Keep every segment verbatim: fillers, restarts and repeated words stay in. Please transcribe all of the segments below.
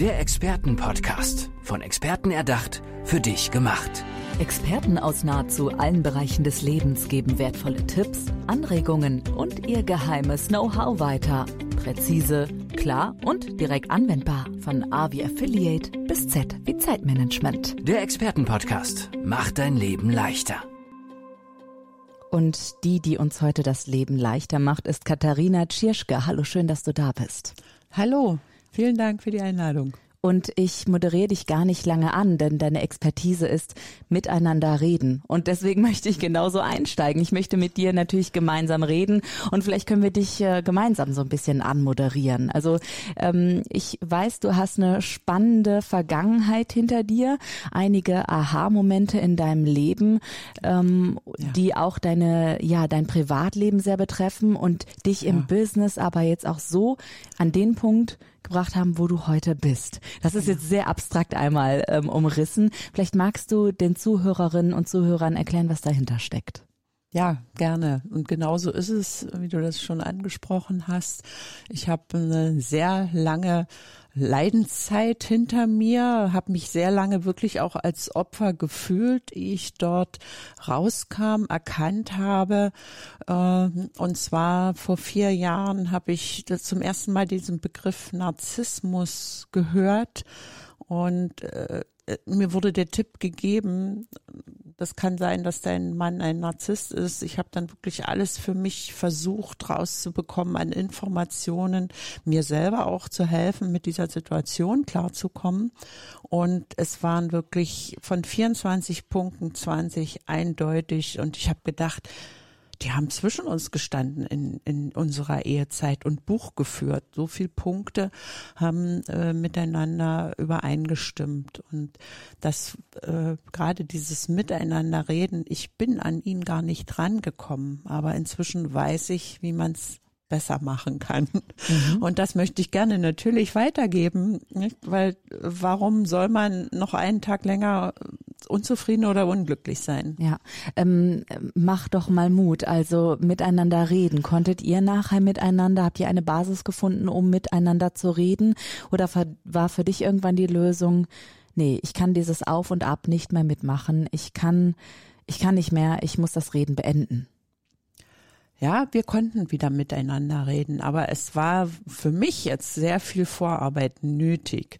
Der Expertenpodcast. Von Experten erdacht, für dich gemacht. Experten aus nahezu allen Bereichen des Lebens geben wertvolle Tipps, Anregungen und ihr geheimes Know-how weiter. Präzise, klar und direkt anwendbar. Von A wie Affiliate bis Z wie Zeitmanagement. Der Expertenpodcast macht dein Leben leichter. Und die, die uns heute das Leben leichter macht, ist Katharina Tschirschke. Hallo, schön, dass du da bist. Hallo, vielen Dank für die Einladung. Und ich moderiere dich gar nicht lange an, denn deine Expertise ist miteinander reden. Und deswegen möchte ich genauso einsteigen. Ich möchte mit dir natürlich gemeinsam reden und vielleicht können wir dich äh, gemeinsam so ein bisschen anmoderieren. Also ähm, ich weiß, du hast eine spannende Vergangenheit hinter dir, einige Aha-Momente in deinem Leben, ähm, ja. die auch deine, ja, dein Privatleben sehr betreffen und dich ja. im Business aber jetzt auch so an den Punkt gebracht haben, wo du heute bist. Das ist jetzt sehr abstrakt einmal ähm, umrissen. Vielleicht magst du den Zuhörerinnen und Zuhörern erklären, was dahinter steckt. Ja, gerne. Und genauso ist es, wie du das schon angesprochen hast. Ich habe eine sehr lange Leidenszeit hinter mir, habe mich sehr lange wirklich auch als Opfer gefühlt, ehe ich dort rauskam, erkannt habe. Und zwar vor vier Jahren habe ich zum ersten Mal diesen Begriff Narzissmus gehört und mir wurde der Tipp gegeben, das kann sein, dass dein Mann ein Narzisst ist. Ich habe dann wirklich alles für mich versucht rauszubekommen an Informationen, mir selber auch zu helfen, mit dieser Situation klarzukommen. Und es waren wirklich von vierundzwanzig Punkten zwanzig eindeutig. Und ich habe gedacht, die haben zwischen uns gestanden in, in unserer Ehezeit und Buch geführt. So viele Punkte haben äh, miteinander übereingestimmt. Und das äh, gerade dieses Miteinanderreden, ich bin an ihn gar nicht rangekommen. Aber inzwischen weiß ich, wie man es besser machen kann. Mhm. Und das möchte ich gerne natürlich weitergeben, nicht? Weil warum soll man noch einen Tag länger unzufrieden oder unglücklich sein? Ja, ähm, mach doch mal Mut, also miteinander reden. Konntet ihr nachher miteinander, habt ihr eine Basis gefunden, um miteinander zu reden? Oder war für dich irgendwann die Lösung, nee, ich kann dieses Auf und Ab nicht mehr mitmachen, ich kann, ich kann nicht mehr, ich muss das Reden beenden? Ja, wir konnten wieder miteinander reden, aber es war für mich jetzt sehr viel Vorarbeit nötig,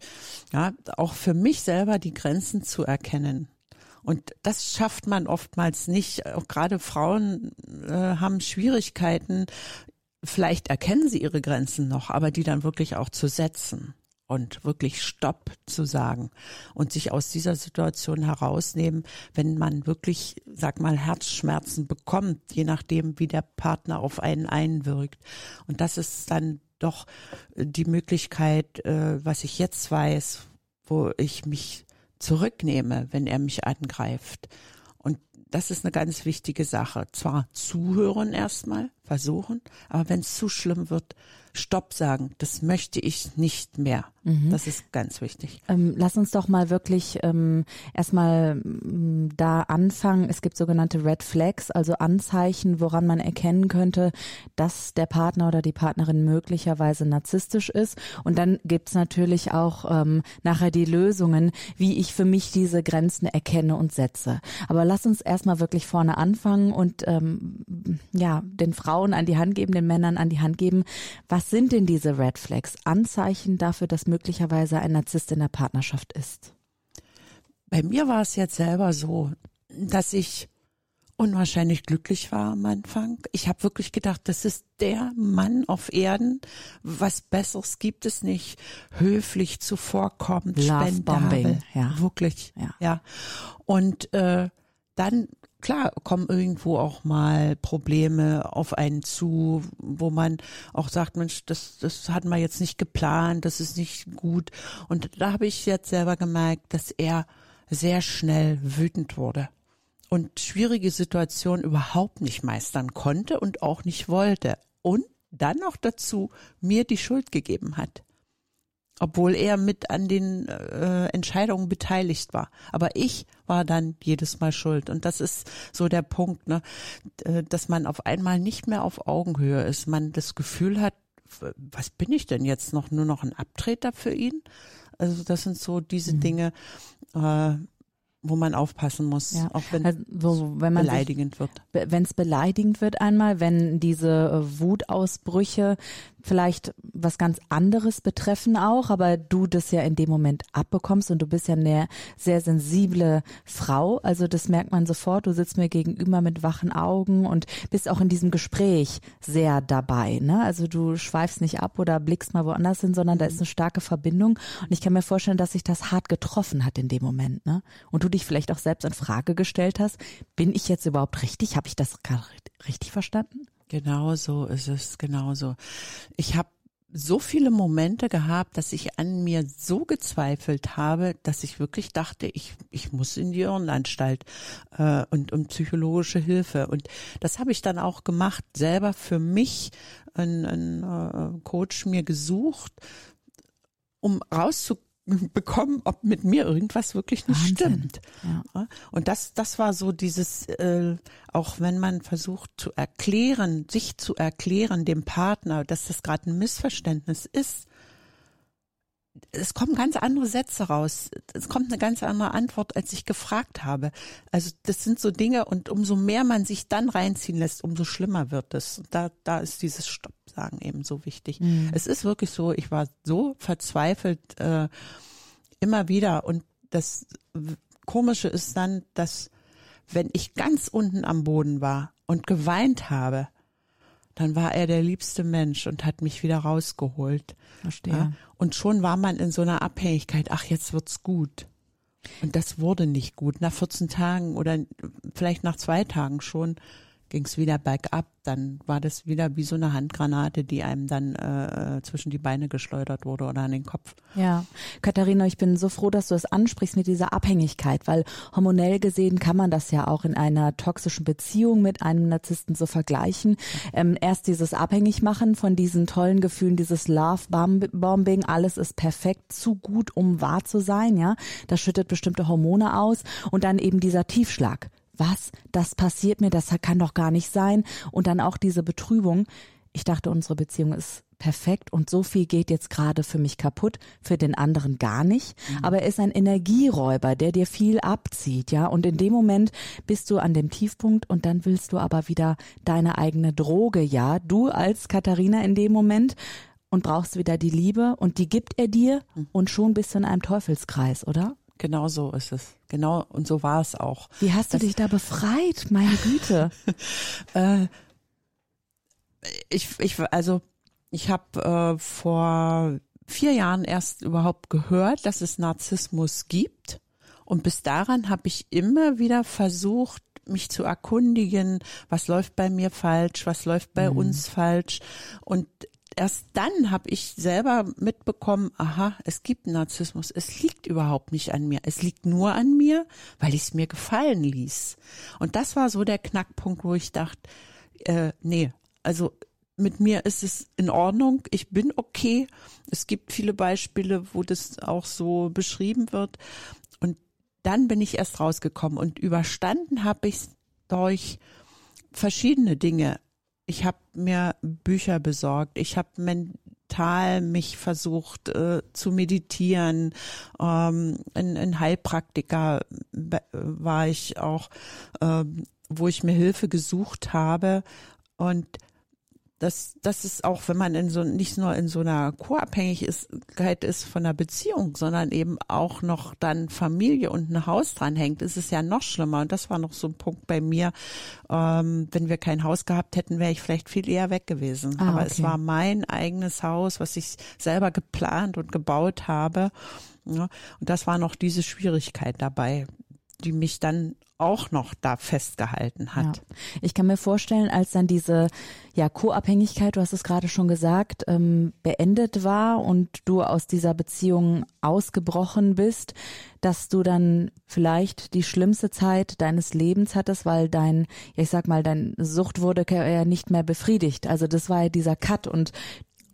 ja, auch für mich selber die Grenzen zu erkennen. Und das schafft man oftmals nicht. Auch gerade Frauen äh, haben Schwierigkeiten, vielleicht erkennen sie ihre Grenzen noch, aber die dann wirklich auch zu setzen. Und wirklich Stopp zu sagen und sich aus dieser Situation herausnehmen, wenn man wirklich, sag mal, Herzschmerzen bekommt, je nachdem, wie der Partner auf einen einwirkt. Und das ist dann doch die Möglichkeit, was ich jetzt weiß, wo ich mich zurücknehme, wenn er mich angreift. Und das ist eine ganz wichtige Sache. Zwar zuhören erstmal, versuchen, aber wenn es zu schlimm wird, Stopp sagen. Das möchte ich nicht mehr. Mhm. Das ist ganz wichtig. Ähm, lass uns doch mal wirklich ähm, erstmal ähm, da anfangen. Es gibt sogenannte Red Flags, also Anzeichen, woran man erkennen könnte, dass der Partner oder die Partnerin möglicherweise narzisstisch ist. Und dann gibt's natürlich auch ähm, nachher die Lösungen, wie ich für mich diese Grenzen erkenne und setze. Aber lass uns erstmal wirklich vorne anfangen und ähm, ja, den Frauen an die Hand geben, den Männern an die Hand geben. Was Was sind denn diese Red Flags, Anzeichen dafür, dass möglicherweise ein Narzisst in der Partnerschaft ist? Bei mir war es jetzt selber so, dass ich unwahrscheinlich glücklich war am Anfang. Ich habe wirklich gedacht, das ist der Mann auf Erden, was Besseres gibt es nicht. Höflich, zuvorkommend, spendabel, ja. Wirklich, ja. ja. Und äh, dann klar, kommen irgendwo auch mal Probleme auf einen zu, wo man auch sagt, Mensch, das, das hatten wir jetzt nicht geplant, das ist nicht gut. Und da habe ich jetzt selber gemerkt, dass er sehr schnell wütend wurde und schwierige Situationen überhaupt nicht meistern konnte und auch nicht wollte. Und dann noch dazu mir die Schuld gegeben hat. Obwohl er mit an den äh, Entscheidungen beteiligt war. Aber ich war dann jedes Mal schuld. Und das ist so der Punkt, ne? Dass man auf einmal nicht mehr auf Augenhöhe ist. Man das Gefühl hat, was bin ich denn jetzt noch? Nur noch ein Abtreter für ihn? Also das sind so diese mhm. Dinge, äh, wo man aufpassen muss, ja. auch wenn es also, wenn beleidigend sich, wird. Wenn es beleidigend wird einmal, wenn diese Wutausbrüche vielleicht was ganz anderes betreffen auch, aber du das ja in dem Moment abbekommst und du bist ja eine sehr sensible Frau, also das merkt man sofort, du sitzt mir gegenüber mit wachen Augen und bist auch in diesem Gespräch sehr dabei, ne? Also du schweifst nicht ab oder blickst mal woanders hin, sondern da ist eine starke Verbindung und ich kann mir vorstellen, dass sich das hart getroffen hat in dem Moment, ne? Und du dich vielleicht auch selbst in Frage gestellt hast, bin ich jetzt überhaupt richtig? Habe ich das richtig verstanden? Genau so ist es, genau so. Ich habe so viele Momente gehabt, dass ich an mir so gezweifelt habe, dass ich wirklich dachte, ich ich muss in die Irrenanstalt äh, und um psychologische Hilfe. Und das habe ich dann auch gemacht, selber für mich einen, einen äh, Coach mir gesucht, um rauszukommen, bekommen, ob mit mir irgendwas wirklich nicht Wahnsinn. Stimmt. Ja. Und das das war so dieses, äh, auch wenn man versucht zu erklären, sich zu erklären, dem Partner, dass das gerade ein Missverständnis ist, es kommen ganz andere Sätze raus. Es kommt eine ganz andere Antwort, als ich gefragt habe. Also das sind so Dinge und umso mehr man sich dann reinziehen lässt, umso schlimmer wird es. Da, da ist dieses Stopp sagen eben so wichtig. Mhm. Es ist wirklich so, ich war so verzweifelt äh, immer wieder und das Komische ist dann, dass wenn ich ganz unten am Boden war und geweint habe, dann war er der liebste Mensch und hat mich wieder rausgeholt. Verstehe. Ja? Und schon war man in so einer Abhängigkeit, ach, jetzt wird's gut. Und das wurde nicht gut. Nach vierzehn Tagen oder vielleicht nach zwei Tagen schon ging es wieder bergab. Dann war das wieder wie so eine Handgranate, die einem dann äh, zwischen die Beine geschleudert wurde oder an den Kopf. Ja, Katharina, ich bin so froh, dass du das ansprichst mit dieser Abhängigkeit, weil hormonell gesehen kann man das ja auch in einer toxischen Beziehung mit einem Narzissten so vergleichen. Ähm, erst dieses Abhängigmachen von diesen tollen Gefühlen, dieses Love-Bombing, alles ist perfekt, zu gut, um wahr zu sein, ja. Das schüttet bestimmte Hormone aus und dann eben dieser Tiefschlag. Was? Das passiert mir, das kann doch gar nicht sein. Und dann auch diese Betrübung. Ich dachte, unsere Beziehung ist perfekt und so viel geht jetzt gerade für mich kaputt, für den anderen gar nicht. Mhm. Aber er ist ein Energieräuber, der dir viel abzieht, ja. Und in dem Moment bist du an dem Tiefpunkt und dann willst du aber wieder deine eigene Droge, ja. Du als Katharina in dem Moment und brauchst wieder die Liebe und die gibt er dir mhm. und schon bist du in einem Teufelskreis, oder? Genau so ist es. Genau, und so war es auch. Wie hast du das, dich da befreit? Meine Güte. äh, ich, ich, also, ich habe äh, vor vier Jahren erst überhaupt gehört, dass es Narzissmus gibt. Und bis daran habe ich immer wieder versucht, mich zu erkundigen, was läuft bei mir falsch, was läuft bei mhm. uns falsch. Und erst dann habe ich selber mitbekommen, aha, es gibt Narzissmus. Es liegt überhaupt nicht an mir. Es liegt nur an mir, weil ich es mir gefallen ließ. Und das war so der Knackpunkt, wo ich dachte, äh, nee, also mit mir ist es in Ordnung. Ich bin okay. Es gibt viele Beispiele, wo das auch so beschrieben wird. Und dann bin ich erst rausgekommen und überstanden habe ich durch verschiedene Dinge. Ich habe mir Bücher besorgt, ich habe mental mich versucht äh, zu meditieren, ähm, in, in Heilpraktika war ich auch, äh, wo ich mir Hilfe gesucht habe und das, das ist auch, wenn man in so nicht nur in so einer Co-Abhängigkeit ist von einer Beziehung, sondern eben auch noch dann Familie und ein Haus dran hängt, ist es ja noch schlimmer. Und das war noch so ein Punkt bei mir. Ähm, wenn wir kein Haus gehabt hätten, wäre ich vielleicht viel eher weg gewesen. Ah, aber okay. Es war mein eigenes Haus, was ich selber geplant und gebaut habe. Ja, und das war noch diese Schwierigkeit dabei, die mich dann auch noch da festgehalten hat. Ja. Ich kann mir vorstellen, als dann diese ja Co-Abhängigkeit, du hast es gerade schon gesagt, ähm, beendet war und du aus dieser Beziehung ausgebrochen bist, dass du dann vielleicht die schlimmste Zeit deines Lebens hattest, weil dein, ja, ich sag mal, dein Sucht wurde ja nicht mehr befriedigt. Also das war ja dieser Cut und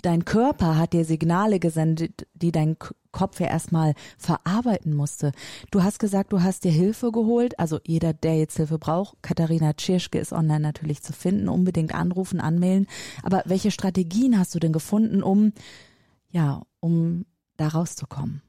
dein Körper hat dir Signale gesendet, die dein Kopf ja erstmal verarbeiten musste. Du hast gesagt, du hast dir Hilfe geholt. Also jeder, der jetzt Hilfe braucht, Katharina Tschirschke ist online natürlich zu finden. Unbedingt anrufen, anmelden. Aber welche Strategien hast du denn gefunden, um, ja, um da rauszukommen?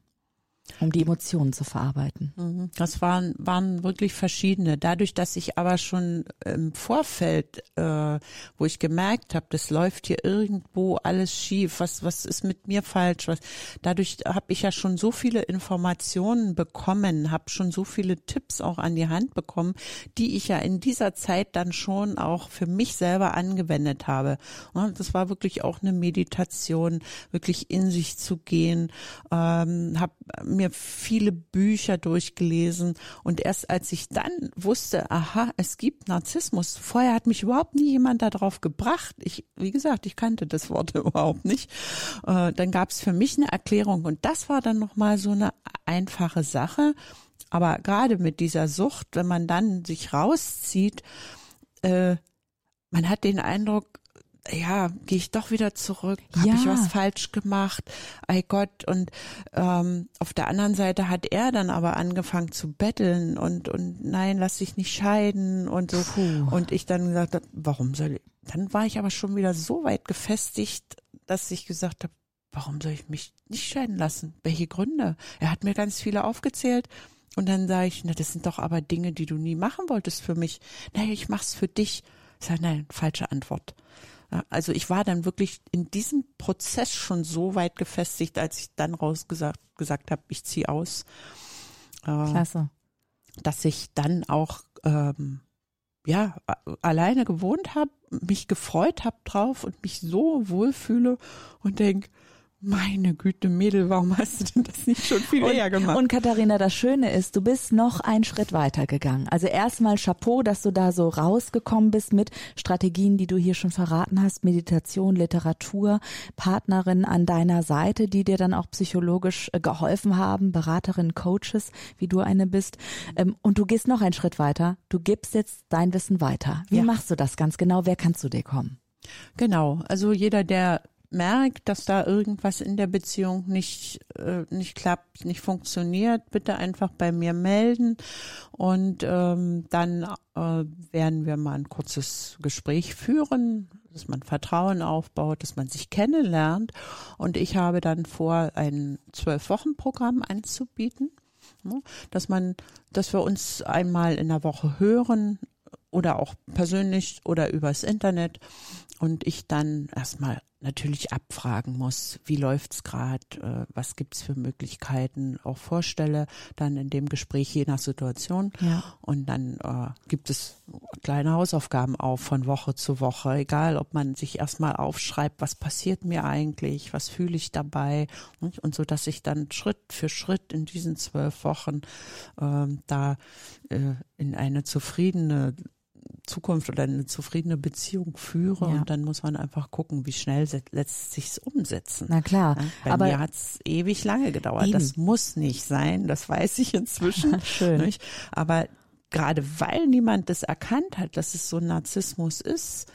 um die Emotionen zu verarbeiten. Das waren, waren wirklich verschiedene. Dadurch, dass ich aber schon im Vorfeld, äh, wo ich gemerkt habe, das läuft hier irgendwo alles schief, was, was ist mit mir falsch, was, dadurch habe ich ja schon so viele Informationen bekommen, habe schon so viele Tipps auch an die Hand bekommen, die ich ja in dieser Zeit dann schon auch für mich selber angewendet habe. Und das war wirklich auch eine Meditation, wirklich in sich zu gehen, ähm, habe mir viele Bücher durchgelesen und erst als ich dann wusste, aha, es gibt Narzissmus, vorher hat mich überhaupt nie jemand darauf gebracht, ich, wie gesagt, ich kannte das Wort überhaupt nicht, äh, dann gab es für mich eine Erklärung und das war dann nochmal so eine einfache Sache, aber gerade mit dieser Sucht, wenn man dann sich rauszieht, äh, man hat den Eindruck, ja, gehe ich doch wieder zurück, habe ja. ich was falsch gemacht, ei Gott. Und ähm, auf der anderen Seite hat er dann aber angefangen zu betteln und und nein, lass dich nicht scheiden und so. Puh. Und ich dann gesagt habe, warum soll ich, dann war ich aber schon wieder so weit gefestigt, dass ich gesagt habe, warum soll ich mich nicht scheiden lassen, welche Gründe? Er hat mir ganz viele aufgezählt. Und dann sage ich, na, das sind doch aber Dinge, die du nie machen wolltest für mich. Naja, ich mach's für dich. Ich sage, nein, falsche Antwort. Also ich war dann wirklich in diesem Prozess schon so weit gefestigt, als ich dann rausgesagt gesagt habe, ich ziehe aus. Äh, Klasse. Dass ich dann auch ähm, ja alleine gewohnt habe, mich gefreut habe drauf und mich so wohlfühle und denke, meine Güte, Mädel, warum hast du denn das nicht schon viel eher gemacht? Und Katharina, das Schöne ist, du bist noch einen Schritt weiter gegangen. Also erstmal Chapeau, dass du da so rausgekommen bist mit Strategien, die du hier schon verraten hast, Meditation, Literatur, Partnerin an deiner Seite, die dir dann auch psychologisch geholfen haben, Beraterin, Coaches, wie du eine bist. Und du gehst noch einen Schritt weiter. Du gibst jetzt dein Wissen weiter. Wie ja. machst du das ganz genau? Wer kann zu dir kommen? Genau, also jeder, der merkt, dass da irgendwas in der Beziehung nicht äh, nicht klappt, nicht funktioniert, bitte einfach bei mir melden und ähm, dann äh, werden wir mal ein kurzes Gespräch führen, dass man Vertrauen aufbaut, dass man sich kennenlernt und ich habe dann vor, ein zwölf Wochen Programm anzubieten, ne, dass man, dass wir uns einmal in der Woche hören oder auch persönlich oder übers Internet und ich dann erstmal natürlich abfragen muss, wie läuft's gerade, was gibt's für Möglichkeiten, auch vorstelle, dann in dem Gespräch je nach Situation ja. und dann äh, gibt es kleine Hausaufgaben auf von Woche zu Woche, egal ob man sich erstmal aufschreibt, was passiert mir eigentlich, was fühle ich dabei nicht? Und so, dass ich dann Schritt für Schritt in diesen zwölf Wochen äh, da äh, in eine zufriedene Zukunft oder eine zufriedene Beziehung führe ja. und dann muss man einfach gucken, wie schnell lässt sich's umsetzen. Na klar. Ja, bei aber mir hat's ewig lange gedauert. Eben. Das muss nicht sein, das weiß ich inzwischen. Schön. Nicht? Aber gerade weil niemand das erkannt hat, dass es so ein Narzissmus ist,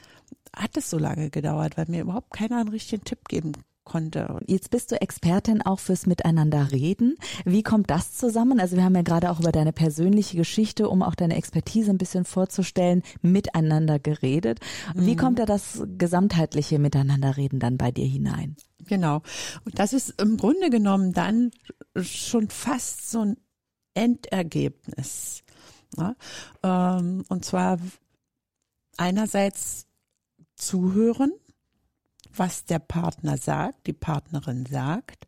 hat es so lange gedauert, weil mir überhaupt keiner einen richtigen Tipp geben konnte. Konnte. Jetzt bist du Expertin auch fürs Miteinander reden. Wie kommt das zusammen? Also wir haben ja gerade auch über deine persönliche Geschichte, um auch deine Expertise ein bisschen vorzustellen, miteinander geredet. Wie mhm. kommt da das gesamtheitliche Miteinanderreden dann bei dir hinein? Genau. Und das ist im Grunde genommen dann schon fast so ein Endergebnis. Ja? Und zwar einerseits zuhören, was der Partner sagt, die Partnerin sagt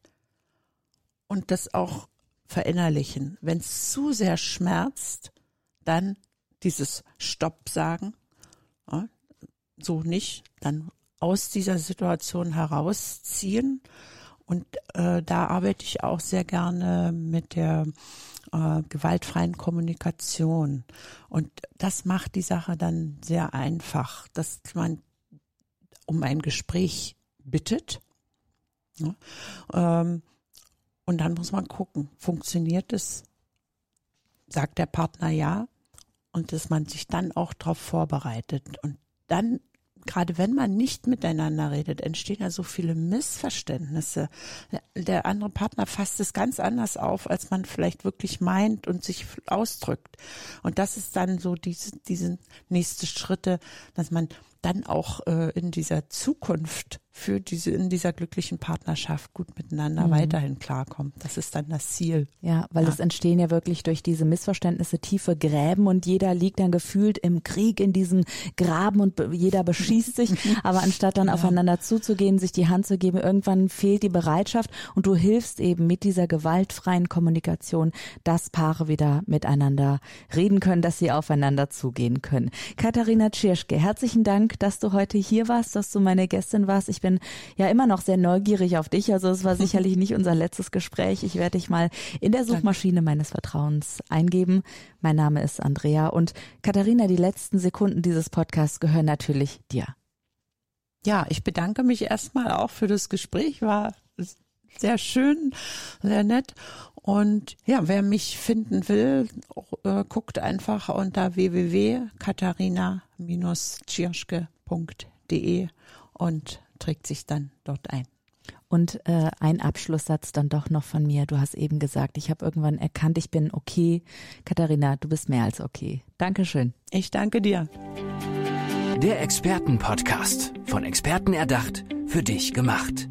und das auch verinnerlichen. Wenn es zu sehr schmerzt, dann dieses Stopp sagen, ja, so nicht, dann aus dieser Situation herausziehen und äh, da arbeite ich auch sehr gerne mit der äh, gewaltfreien Kommunikation und das macht die Sache dann sehr einfach, dass man um ein Gespräch bittet. Ja, ähm, und dann muss man gucken, funktioniert es? Sagt der Partner ja? Und dass man sich dann auch darauf vorbereitet. Und dann, gerade wenn man nicht miteinander redet, entstehen ja so viele Missverständnisse. Der andere Partner fasst es ganz anders auf, als man vielleicht wirklich meint und sich ausdrückt. Und das ist dann so diese, diese nächste Schritte, dass man dann auch äh, in dieser Zukunft für diese, in dieser glücklichen Partnerschaft gut miteinander mhm. weiterhin klarkommt. Das ist dann das Ziel. Ja, weil ja. es entstehen ja wirklich durch diese Missverständnisse tiefe Gräben und jeder liegt dann gefühlt im Krieg in diesem Graben und jeder beschießt sich. Aber anstatt dann ja. aufeinander zuzugehen, sich die Hand zu geben, irgendwann fehlt die Bereitschaft und du hilfst eben mit dieser gewaltfreien Kommunikation, dass Paare wieder miteinander reden können, dass sie aufeinander zugehen können. Katharina Tschirschke, herzlichen Dank, dass du heute hier warst, dass du meine Gästin warst. Ich Ich bin ja immer noch sehr neugierig auf dich, also es war sicherlich nicht unser letztes Gespräch. Ich werde dich mal in der Suchmaschine meines Vertrauens eingeben. Mein Name ist Andrea und Katharina, die letzten Sekunden dieses Podcasts gehören natürlich dir. Ja, ich bedanke mich erstmal auch für das Gespräch, war sehr schön, sehr nett. Und ja, wer mich finden will, äh, guckt einfach unter w w w punkt katharina tschirschke punkt d e und trägt sich dann dort ein. Und äh, ein Abschlusssatz dann doch noch von mir. Du hast eben gesagt, ich habe irgendwann erkannt, ich bin okay. Katharina, du bist mehr als okay. Dankeschön. Ich danke dir. Der Expertenpodcast. Von Experten erdacht, für dich gemacht.